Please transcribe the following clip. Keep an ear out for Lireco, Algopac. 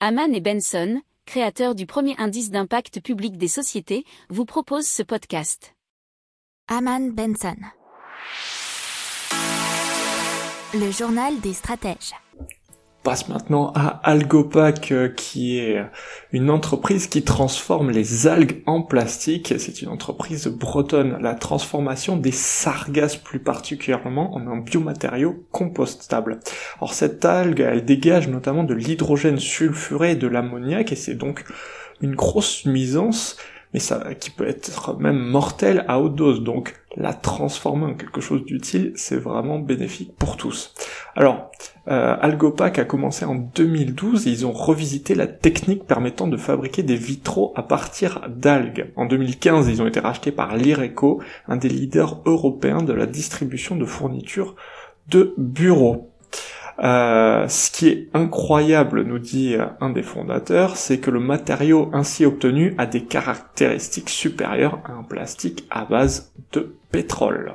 Aman et Benson, créateurs du premier indice d'impact public des sociétés, vous proposent ce podcast. Aman Benson. Le journal des stratèges. On passe maintenant à Algopac, qui est une entreprise qui transforme les algues en plastique. C'est une entreprise bretonne. La transformation des sargasses plus particulièrement en un biomatériau compostable. Alors cette algue, elle dégage notamment de l'hydrogène sulfuré et de l'ammoniac, et c'est donc une grosse nuisance, mais ça qui peut être même mortelle à haute dose. Donc la transformer en quelque chose d'utile, c'est vraiment bénéfique pour tous. Alors, Algopac a commencé en 2012 et ils ont revisité la technique permettant de fabriquer des vitraux à partir d'algues. En 2015, ils ont été rachetés par Lireco, un des leaders européens de la distribution de fournitures de bureaux. Ce qui est incroyable, nous dit un des fondateurs, c'est que le matériau ainsi obtenu a des caractéristiques supérieures à un plastique à base de pétrole.